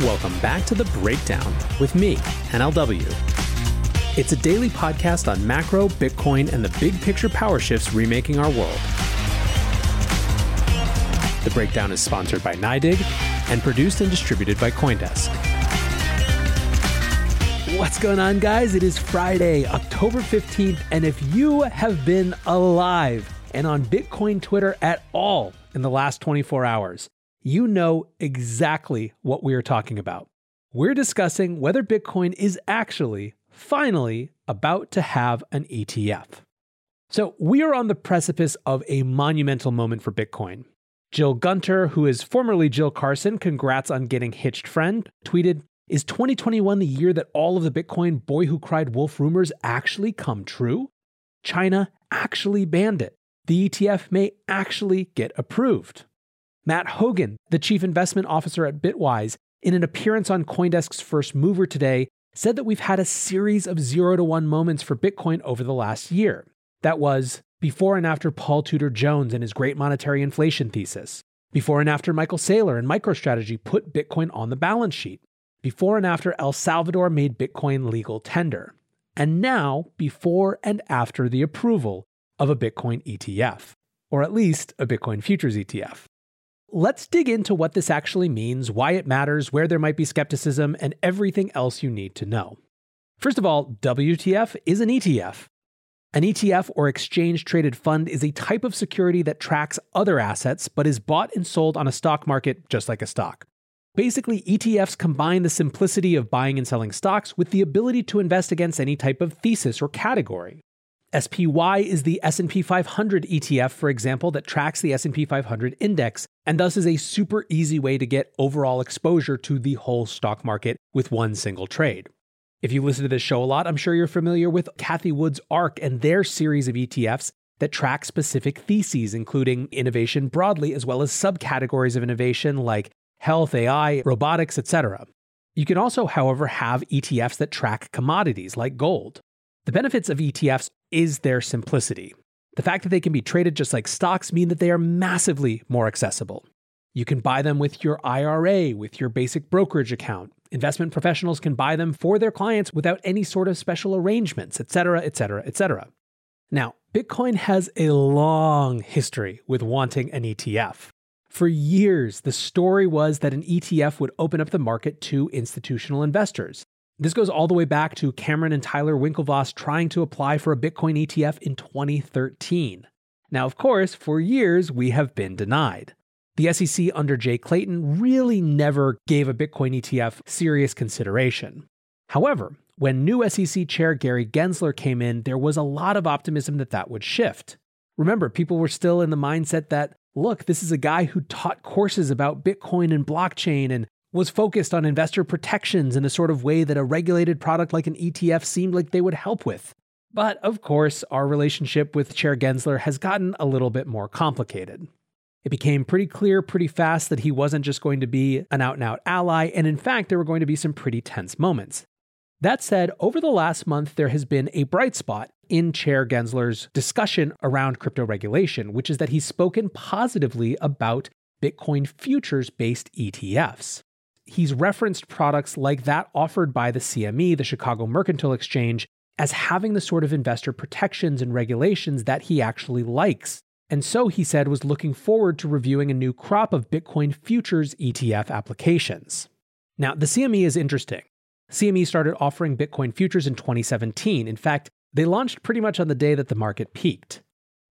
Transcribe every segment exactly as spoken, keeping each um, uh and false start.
Welcome back to The Breakdown with me, N L W. It's a daily podcast on macro, Bitcoin, and the big picture power shifts remaking our world. The Breakdown is sponsored by N Y D I G and produced and distributed by CoinDesk. What's going on, guys? It is Friday, October fifteenth, and if you have been alive and on Bitcoin Twitter at all in the last twenty-four hours, you know exactly what we are talking about. We're discussing whether Bitcoin is actually finally about to have an E T F. So we are on the precipice of a monumental moment for Bitcoin. Jill Gunter, who is formerly Jill Carson, congrats on getting hitched friend, tweeted, "Is twenty twenty-one the year that all of the Bitcoin boy who cried wolf rumors actually come true? China actually banned it. The E T F may actually get approved." Matt Hogan, the chief investment officer at Bitwise, in an appearance on CoinDesk's First Mover today, said that we've had a series of zero to one moments for Bitcoin over the last year. That was before and after Paul Tudor Jones and his great monetary inflation thesis, before and after Michael Saylor and MicroStrategy put Bitcoin on the balance sheet, before and after El Salvador made Bitcoin legal tender, and now before and after the approval of a Bitcoin E T F, or at least a Bitcoin futures E T F. Let's dig into what this actually means, why it matters, where there might be skepticism, and everything else you need to know. First of all, W T F is an E T F. An E T F, or exchange-traded fund, is a type of security that tracks other assets but is bought and sold on a stock market just like a stock. Basically, E T Fs combine the simplicity of buying and selling stocks with the ability to invest against any type of thesis or category. S P Y is the S and P five hundred E T F, for example, that tracks the S and P five hundred index, and thus is a super easy way to get overall exposure to the whole stock market with one single trade. If you listen to this show a lot, I'm sure you're familiar with Cathie Wood's ARK and their series of E T Fs that track specific theses, including innovation broadly, as well as subcategories of innovation like health, A I, robotics, et cetera. You can also, however, have E T Fs that track commodities like gold. The benefits of E T Fs is their simplicity. The fact that they can be traded just like stocks mean that they are massively more accessible. You can buy them with your I R A, with your basic brokerage account. Investment professionals can buy them for their clients without any sort of special arrangements, et cetera, et cetera, et cetera. Now, Bitcoin has a long history with wanting an E T F. For years, the story was that an E T F would open up the market to institutional investors. This goes all the way back to Cameron and Tyler Winklevoss trying to apply for a Bitcoin E T F in twenty thirteen. Now, of course, for years, we have been denied. The S E C under Jay Clayton really never gave a Bitcoin E T F serious consideration. However, when new S E C Chair Gary Gensler came in, there was a lot of optimism that that would shift. Remember, people were still in the mindset that, look, this is a guy who taught courses about Bitcoin and blockchain and was focused on investor protections in a sort of way that a regulated product like an E T F seemed like they would help with. But of course, our relationship with Chair Gensler has gotten a little bit more complicated. It became pretty clear pretty fast that he wasn't just going to be an out-and-out ally, and in fact, there were going to be some pretty tense moments. That said, over the last month, there has been a bright spot in Chair Gensler's discussion around crypto regulation, which is that he's spoken positively about Bitcoin futures-based E T Fs. He's referenced products like that offered by the C M E, the Chicago Mercantile Exchange, as having the sort of investor protections and regulations that he actually likes. and so he said was looking forward to reviewing a new crop of Bitcoin futures E T F applications. Now, the C M E is interesting. C M E started offering Bitcoin futures in twenty seventeen. In fact, they launched pretty much on the day that the market peaked.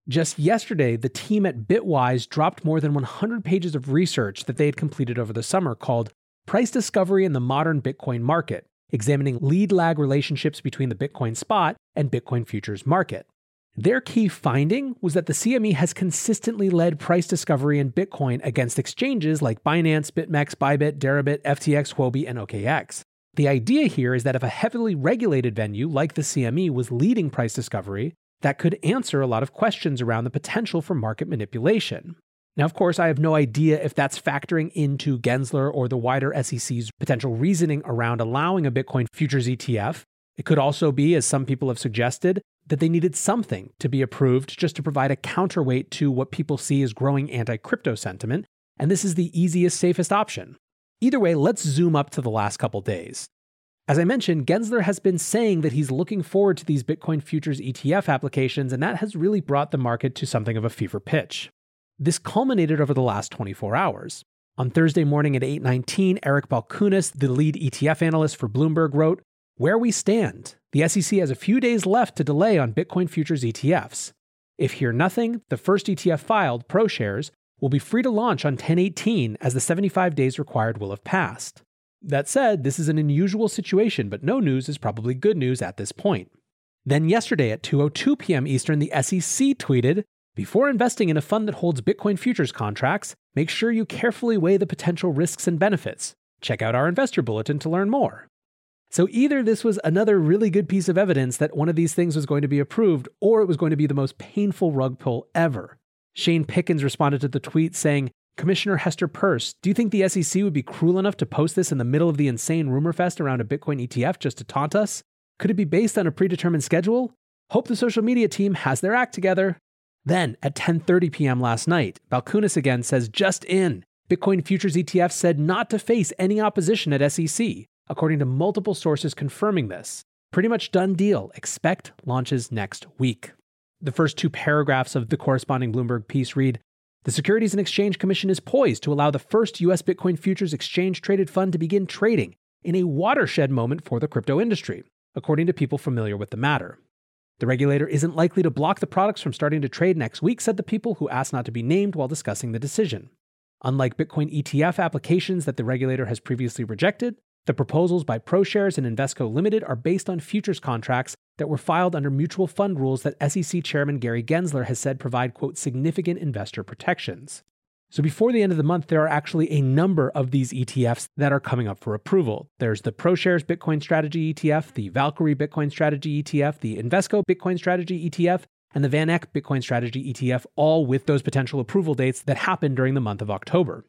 Just yesterday, the team at Bitwise dropped more than one hundred pages of research that they had completed over the summer called Price Discovery in the Modern Bitcoin Market, examining lead-lag relationships between the Bitcoin spot and Bitcoin futures market. Their key finding was that the C M E has consistently led price discovery in Bitcoin against exchanges like Binance, BitMEX, Bybit, Deribit, F T X, Huobi, and O K X. The idea here is that if a heavily regulated venue like the C M E was leading price discovery, that could answer a lot of questions around the potential for market manipulation. Now, of course, I have no idea if that's factoring into Gensler or the wider S E C's potential reasoning around allowing a Bitcoin futures E T F. It could also be, as some people have suggested, that they needed something to be approved just to provide a counterweight to what people see as growing anti-crypto sentiment, and this is the easiest, safest option. Either way, let's zoom up to the last couple days. As I mentioned, Gensler has been saying that he's looking forward to these Bitcoin futures E T F applications, and that has really brought the market to something of a fever pitch. This culminated over the last twenty-four hours. On Thursday morning at eight nineteen, Eric Balchunas, the lead E T F analyst for Bloomberg, wrote, "Where we stand, the S E C has a few days left to delay on Bitcoin futures E T Fs. If hear nothing, the first E T F filed, ProShares, will be free to launch on ten eighteen as the seventy-five days required will have passed. That said, this is an unusual situation, but no news is probably good news at this point." Then yesterday at two oh two p.m. Eastern, the S E C tweeted, "Before investing in a fund that holds Bitcoin futures contracts, make sure you carefully weigh the potential risks and benefits. Check out our investor bulletin to learn more." So either this was another really good piece of evidence that one of these things was going to be approved, or it was going to be the most painful rug pull ever. Shane Pickens responded to the tweet saying, "Commissioner Hester Peirce, do you think the S E C would be cruel enough to post this in the middle of the insane rumor fest around a Bitcoin E T F just to taunt us? Could it be based on a predetermined schedule? Hope the social media team has their act together." Then at ten thirty p.m. last night, Balchunas again says, "Just in, Bitcoin futures E T F said not to face any opposition at S E C. According to multiple sources confirming this, pretty much done deal. Expect launches next week." The first two paragraphs of the corresponding Bloomberg piece read, "The Securities and Exchange Commission is poised to allow the first U S Bitcoin futures exchange-traded fund to begin trading in a watershed moment for the crypto industry," according to people familiar with the matter. "The regulator isn't likely to block the products from starting to trade next week," said the people who asked not to be named while discussing the decision. "Unlike Bitcoin E T F applications that the regulator has previously rejected, the proposals by ProShares and Invesco Limited are based on futures contracts that were filed under mutual fund rules that S E C Chairman Gary Gensler has said provide, quote, significant investor protections." So before the end of the month, there are actually a number of these E T Fs that are coming up for approval. There's the ProShares Bitcoin Strategy E T F, the Valkyrie Bitcoin Strategy E T F, the Invesco Bitcoin Strategy E T F, and the VanEck Bitcoin Strategy E T F, all with those potential approval dates that happen during the month of October.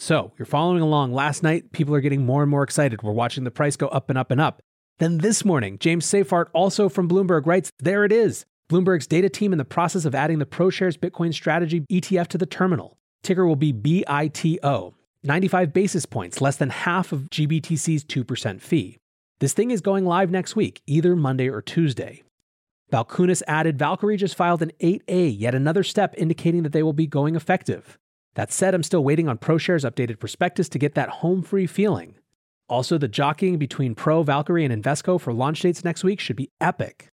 So you're following along. Last night, people are getting more and more excited. We're watching the price go up and up and up. Then this morning, James Seifert, also from Bloomberg, writes, "There it is. Bloomberg's data team in the process of adding the ProShares Bitcoin Strategy E T F to the terminal. Ticker will be B I T O. ninety-five basis points, less than half of G B T C's two percent fee. This thing is going live next week, either Monday or Tuesday." Balchunas added, "Valkyrie just filed an eight A, yet another step indicating that they will be going effective. That said, I'm still waiting on ProShares' updated prospectus to get that home free feeling. Also, the jockeying between Pro, Valkyrie, and Invesco for launch dates next week should be epic."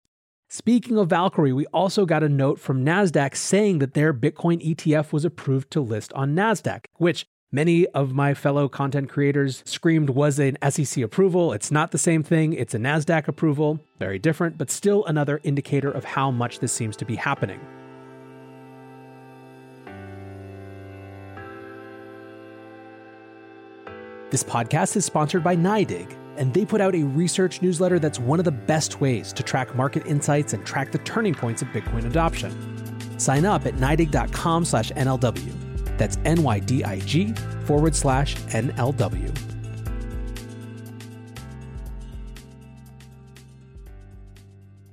Speaking of Valkyrie, we also got a note from NASDAQ saying that their Bitcoin E T F was approved to list on NASDAQ, which many of my fellow content creators screamed was an S E C approval. It's not the same thing. It's a NASDAQ approval. Very different, but still another indicator of how much this seems to be happening. This podcast is sponsored by N Y D I G, and they put out a research newsletter that's one of the best ways to track market insights and track the turning points of Bitcoin adoption. Sign up at nydig.com slash NLW. That's N-Y-D-I-G forward slash N-L-W.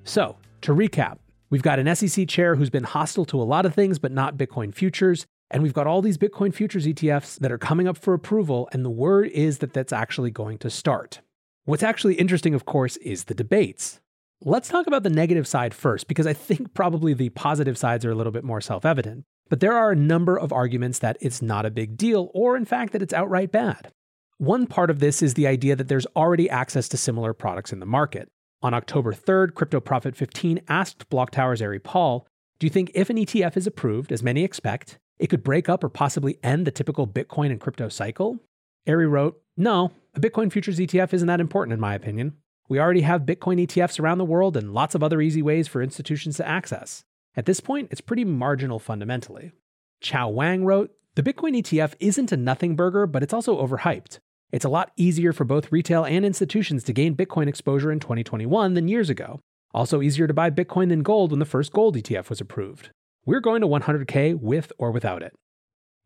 So, to recap, we've got an S E C chair who's been hostile to a lot of things, but not Bitcoin futures. And we've got all these Bitcoin futures E T Fs that are coming up for approval, and the word is that that's actually going to start. What's actually interesting, of course, is the debates. Let's talk about the negative side first, because I think probably the positive sides are a little bit more self-evident. But there are a number of arguments that it's not a big deal, or in fact, that it's outright bad. One part of this is the idea that there's already access to similar products in the market. On October third, Crypto Profit fifteen asked Block Tower's Ari Paul, do you think if an E T F is approved, as many expect, it could break up or possibly end the typical Bitcoin and crypto cycle? Ari wrote, no, a Bitcoin futures E T F isn't that important in my opinion. We already have Bitcoin E T Fs around the world and lots of other easy ways for institutions to access. At this point, it's pretty marginal fundamentally. Chao Wang wrote, the Bitcoin E T F isn't a nothing burger, but it's also overhyped. It's a lot easier for both retail and institutions to gain Bitcoin exposure in twenty twenty-one than years ago. Also easier to buy Bitcoin than gold when the first gold E T F was approved. We're going to one hundred K with or without it.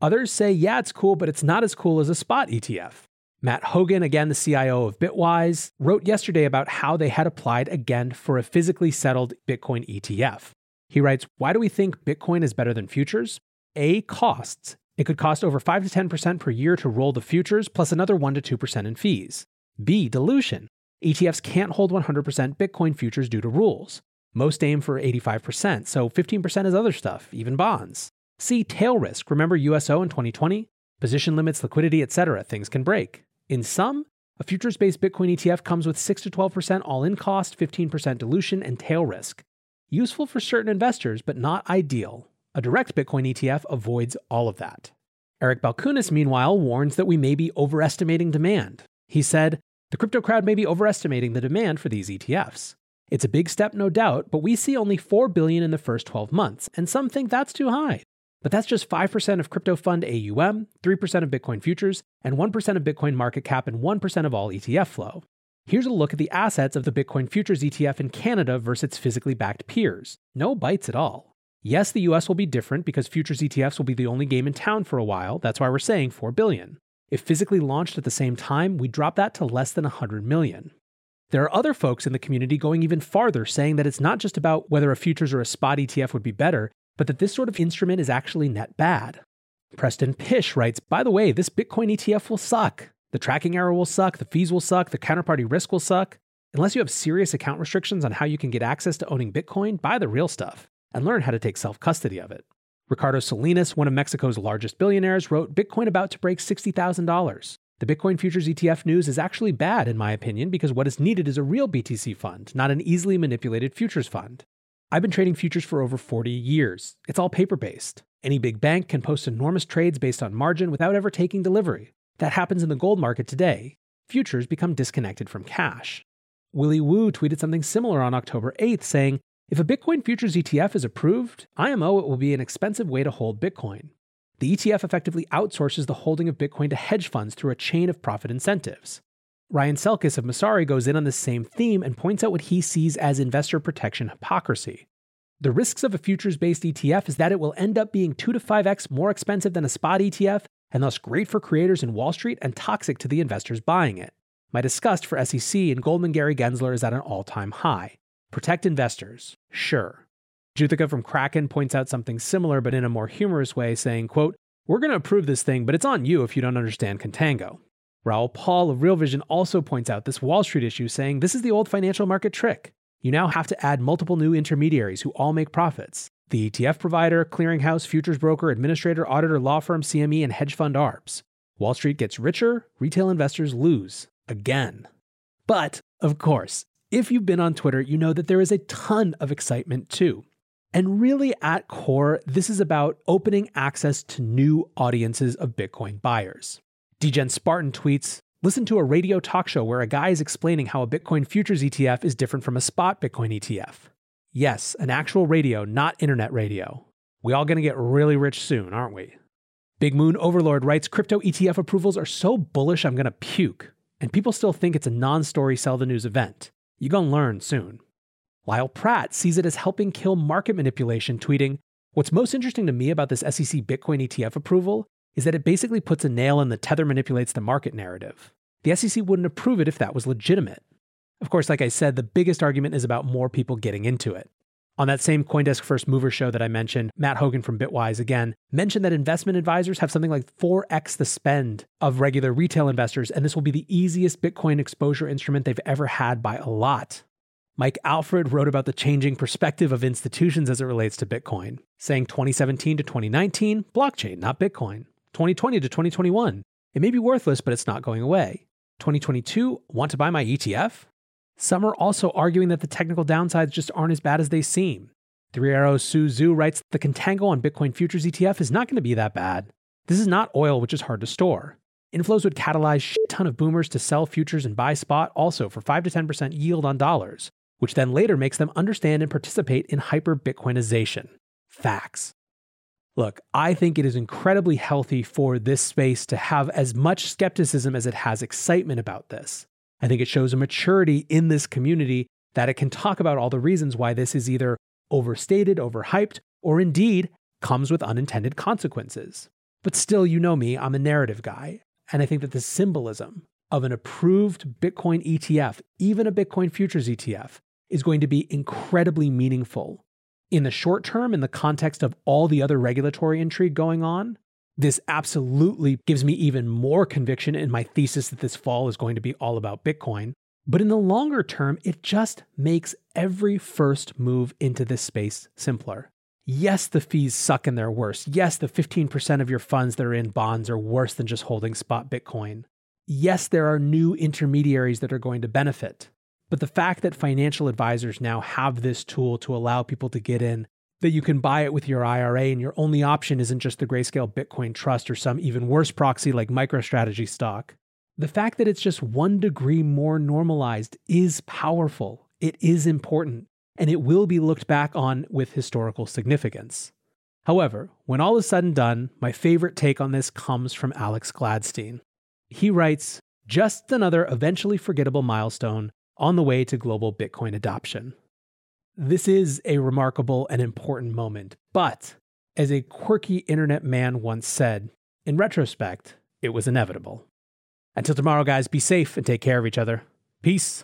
Others say, yeah, it's cool, but it's not as cool as a spot E T F. Matt Hogan, again the C I O of Bitwise, wrote yesterday about how they had applied again for a physically settled Bitcoin E T F. He writes, why do we think Bitcoin is better than futures? A, costs. It could cost over five to ten percent per year to roll the futures, plus another one to two percent in fees. B, dilution. E T Fs can't hold one hundred percent Bitcoin futures due to rules. Most aim for eighty-five percent, so fifteen percent is other stuff, even bonds. C, tail risk. Remember U S O in twenty twenty? Position limits, liquidity, et cetera. Things can break. In sum, a futures-based Bitcoin E T F comes with six to twelve percent all-in cost, fifteen percent dilution, and tail risk. Useful for certain investors, but not ideal. A direct Bitcoin E T F avoids all of that. Eric Balchunas, meanwhile, warns that we may be overestimating demand. He said, the crypto crowd may be overestimating the demand for these E T Fs. It's a big step, no doubt, but we see only four billion dollars in the first twelve months, and some think that's too high. But that's just five percent of crypto fund A U M, three percent of Bitcoin futures, and one percent of Bitcoin market cap and one percent of all E T F flow. Here's a look at the assets of the Bitcoin futures E T F in Canada versus its physically backed peers. No bites at all. Yes, the U S will be different because futures E T Fs will be the only game in town for a while. That's why we're saying four billion dollars. If physically launched at the same time, we drop that to less than one hundred million dollars. There are other folks in the community going even farther, saying that it's not just about whether a futures or a spot E T F would be better, but that this sort of instrument is actually net bad. Preston Pish writes, by the way, this Bitcoin E T F will suck. The tracking error will suck, the fees will suck, the counterparty risk will suck. Unless you have serious account restrictions on how you can get access to owning Bitcoin, buy the real stuff and learn how to take self-custody of it. Ricardo Salinas, one of Mexico's largest billionaires, wrote, Bitcoin about to break sixty thousand dollars. The Bitcoin futures E T F news is actually bad, in my opinion, because what is needed is a real B T C fund, not an easily manipulated futures fund. I've been trading futures for over forty years. It's all paper-based. Any big bank can post enormous trades based on margin without ever taking delivery. That happens in the gold market today. Futures become disconnected from cash. Willie Wu tweeted something similar on October eighth, saying, if a Bitcoin futures E T F is approved, I M O it will be an expensive way to hold Bitcoin. The E T F effectively outsources the holding of Bitcoin to hedge funds through a chain of profit incentives. Ryan Selkis of Messari goes in on this same theme and points out what he sees as investor protection hypocrisy. The risks of a futures-based E T F is that it will end up being two to five x more expensive than a spot E T F, and thus great for creators in Wall Street and toxic to the investors buying it. My disgust for S E C and Goldman Gary Gensler is at an all-time high. Protect investors, sure. Juthika from Kraken points out something similar, but in a more humorous way, saying, quote, we're going to approve this thing, but it's on you if you don't understand contango. Raul Paul of Real Vision also points out this Wall Street issue, saying, this is the old financial market trick. You now have to add multiple new intermediaries who all make profits. The E T F provider, clearinghouse, futures broker, administrator, auditor, law firm, C M E, and hedge fund A R Bs. Wall Street gets richer, retail investors lose. Again. But, of course, if you've been on Twitter, you know that there is a ton of excitement too. And really at core, this is about opening access to new audiences of Bitcoin buyers. D Gen Spartan tweets, listen to a radio talk show where a guy is explaining how a Bitcoin futures E T F is different from a spot Bitcoin E T F. Yes, an actual radio, not internet radio. We all gonna get really rich soon, aren't we? Big Moon Overlord writes, crypto E T F approvals are so bullish I'm gonna puke. And people still think it's a non-story sell the news event. You gonna learn soon. Lyle Pratt sees it as helping kill market manipulation, tweeting, what's most interesting to me about this S E C Bitcoin E T F approval is that it basically puts a nail in the tether manipulates the market narrative. The S E C wouldn't approve it if that was legitimate. Of course, like I said, the biggest argument is about more people getting into it. On that same CoinDesk First Mover show that I mentioned, Matt Hogan from Bitwise again mentioned that investment advisors have something like four x the spend of regular retail investors, and this will be the easiest Bitcoin exposure instrument they've ever had by a lot. Mike Alfred wrote about the changing perspective of institutions as it relates to Bitcoin, saying twenty seventeen to twenty nineteen, blockchain, not Bitcoin. twenty twenty to twenty twenty-one, it may be worthless, but it's not going away. twenty twenty-two, want to buy my E T F? Some are also arguing that the technical downsides just aren't as bad as they seem. Three Arrows Su Zhu writes, the contango on Bitcoin futures E T F is not going to be that bad. This is not oil, which is hard to store. Inflows would catalyze shit ton of boomers to sell futures and buy spot also for five to ten percent yield on dollars, which then later makes them understand and participate in hyper-Bitcoinization. Facts. Look, I think it is incredibly healthy for this space to have as much skepticism as it has excitement about this. I think it shows a maturity in this community that it can talk about all the reasons why this is either overstated, overhyped, or indeed comes with unintended consequences. But still, you know me, I'm a narrative guy. And I think that the symbolism of an approved Bitcoin E T F, even a Bitcoin futures E T F, is going to be incredibly meaningful. In the short term, in the context of all the other regulatory intrigue going on, this absolutely gives me even more conviction in my thesis that this fall is going to be all about Bitcoin. But in the longer term, it just makes every first move into this space simpler. Yes, the fees suck and they're worse. Yes, the fifteen percent of your funds that are in bonds are worse than just holding spot Bitcoin. Yes, there are new intermediaries that are going to benefit. But the fact that financial advisors now have this tool to allow people to get in, that you can buy it with your I R A and your only option isn't just the Grayscale Bitcoin Trust or some even worse proxy like MicroStrategy stock. The fact that it's just one degree more normalized is powerful. It is important, and it will be looked back on with historical significance. However, when all is said and done, my favorite take on this comes from Alex Gladstein. He writes, just another eventually forgettable milestone on the way to global Bitcoin adoption. This is a remarkable and important moment, but as a quirky internet man once said, in retrospect, it was inevitable. Until tomorrow, guys, be safe and take care of each other. Peace.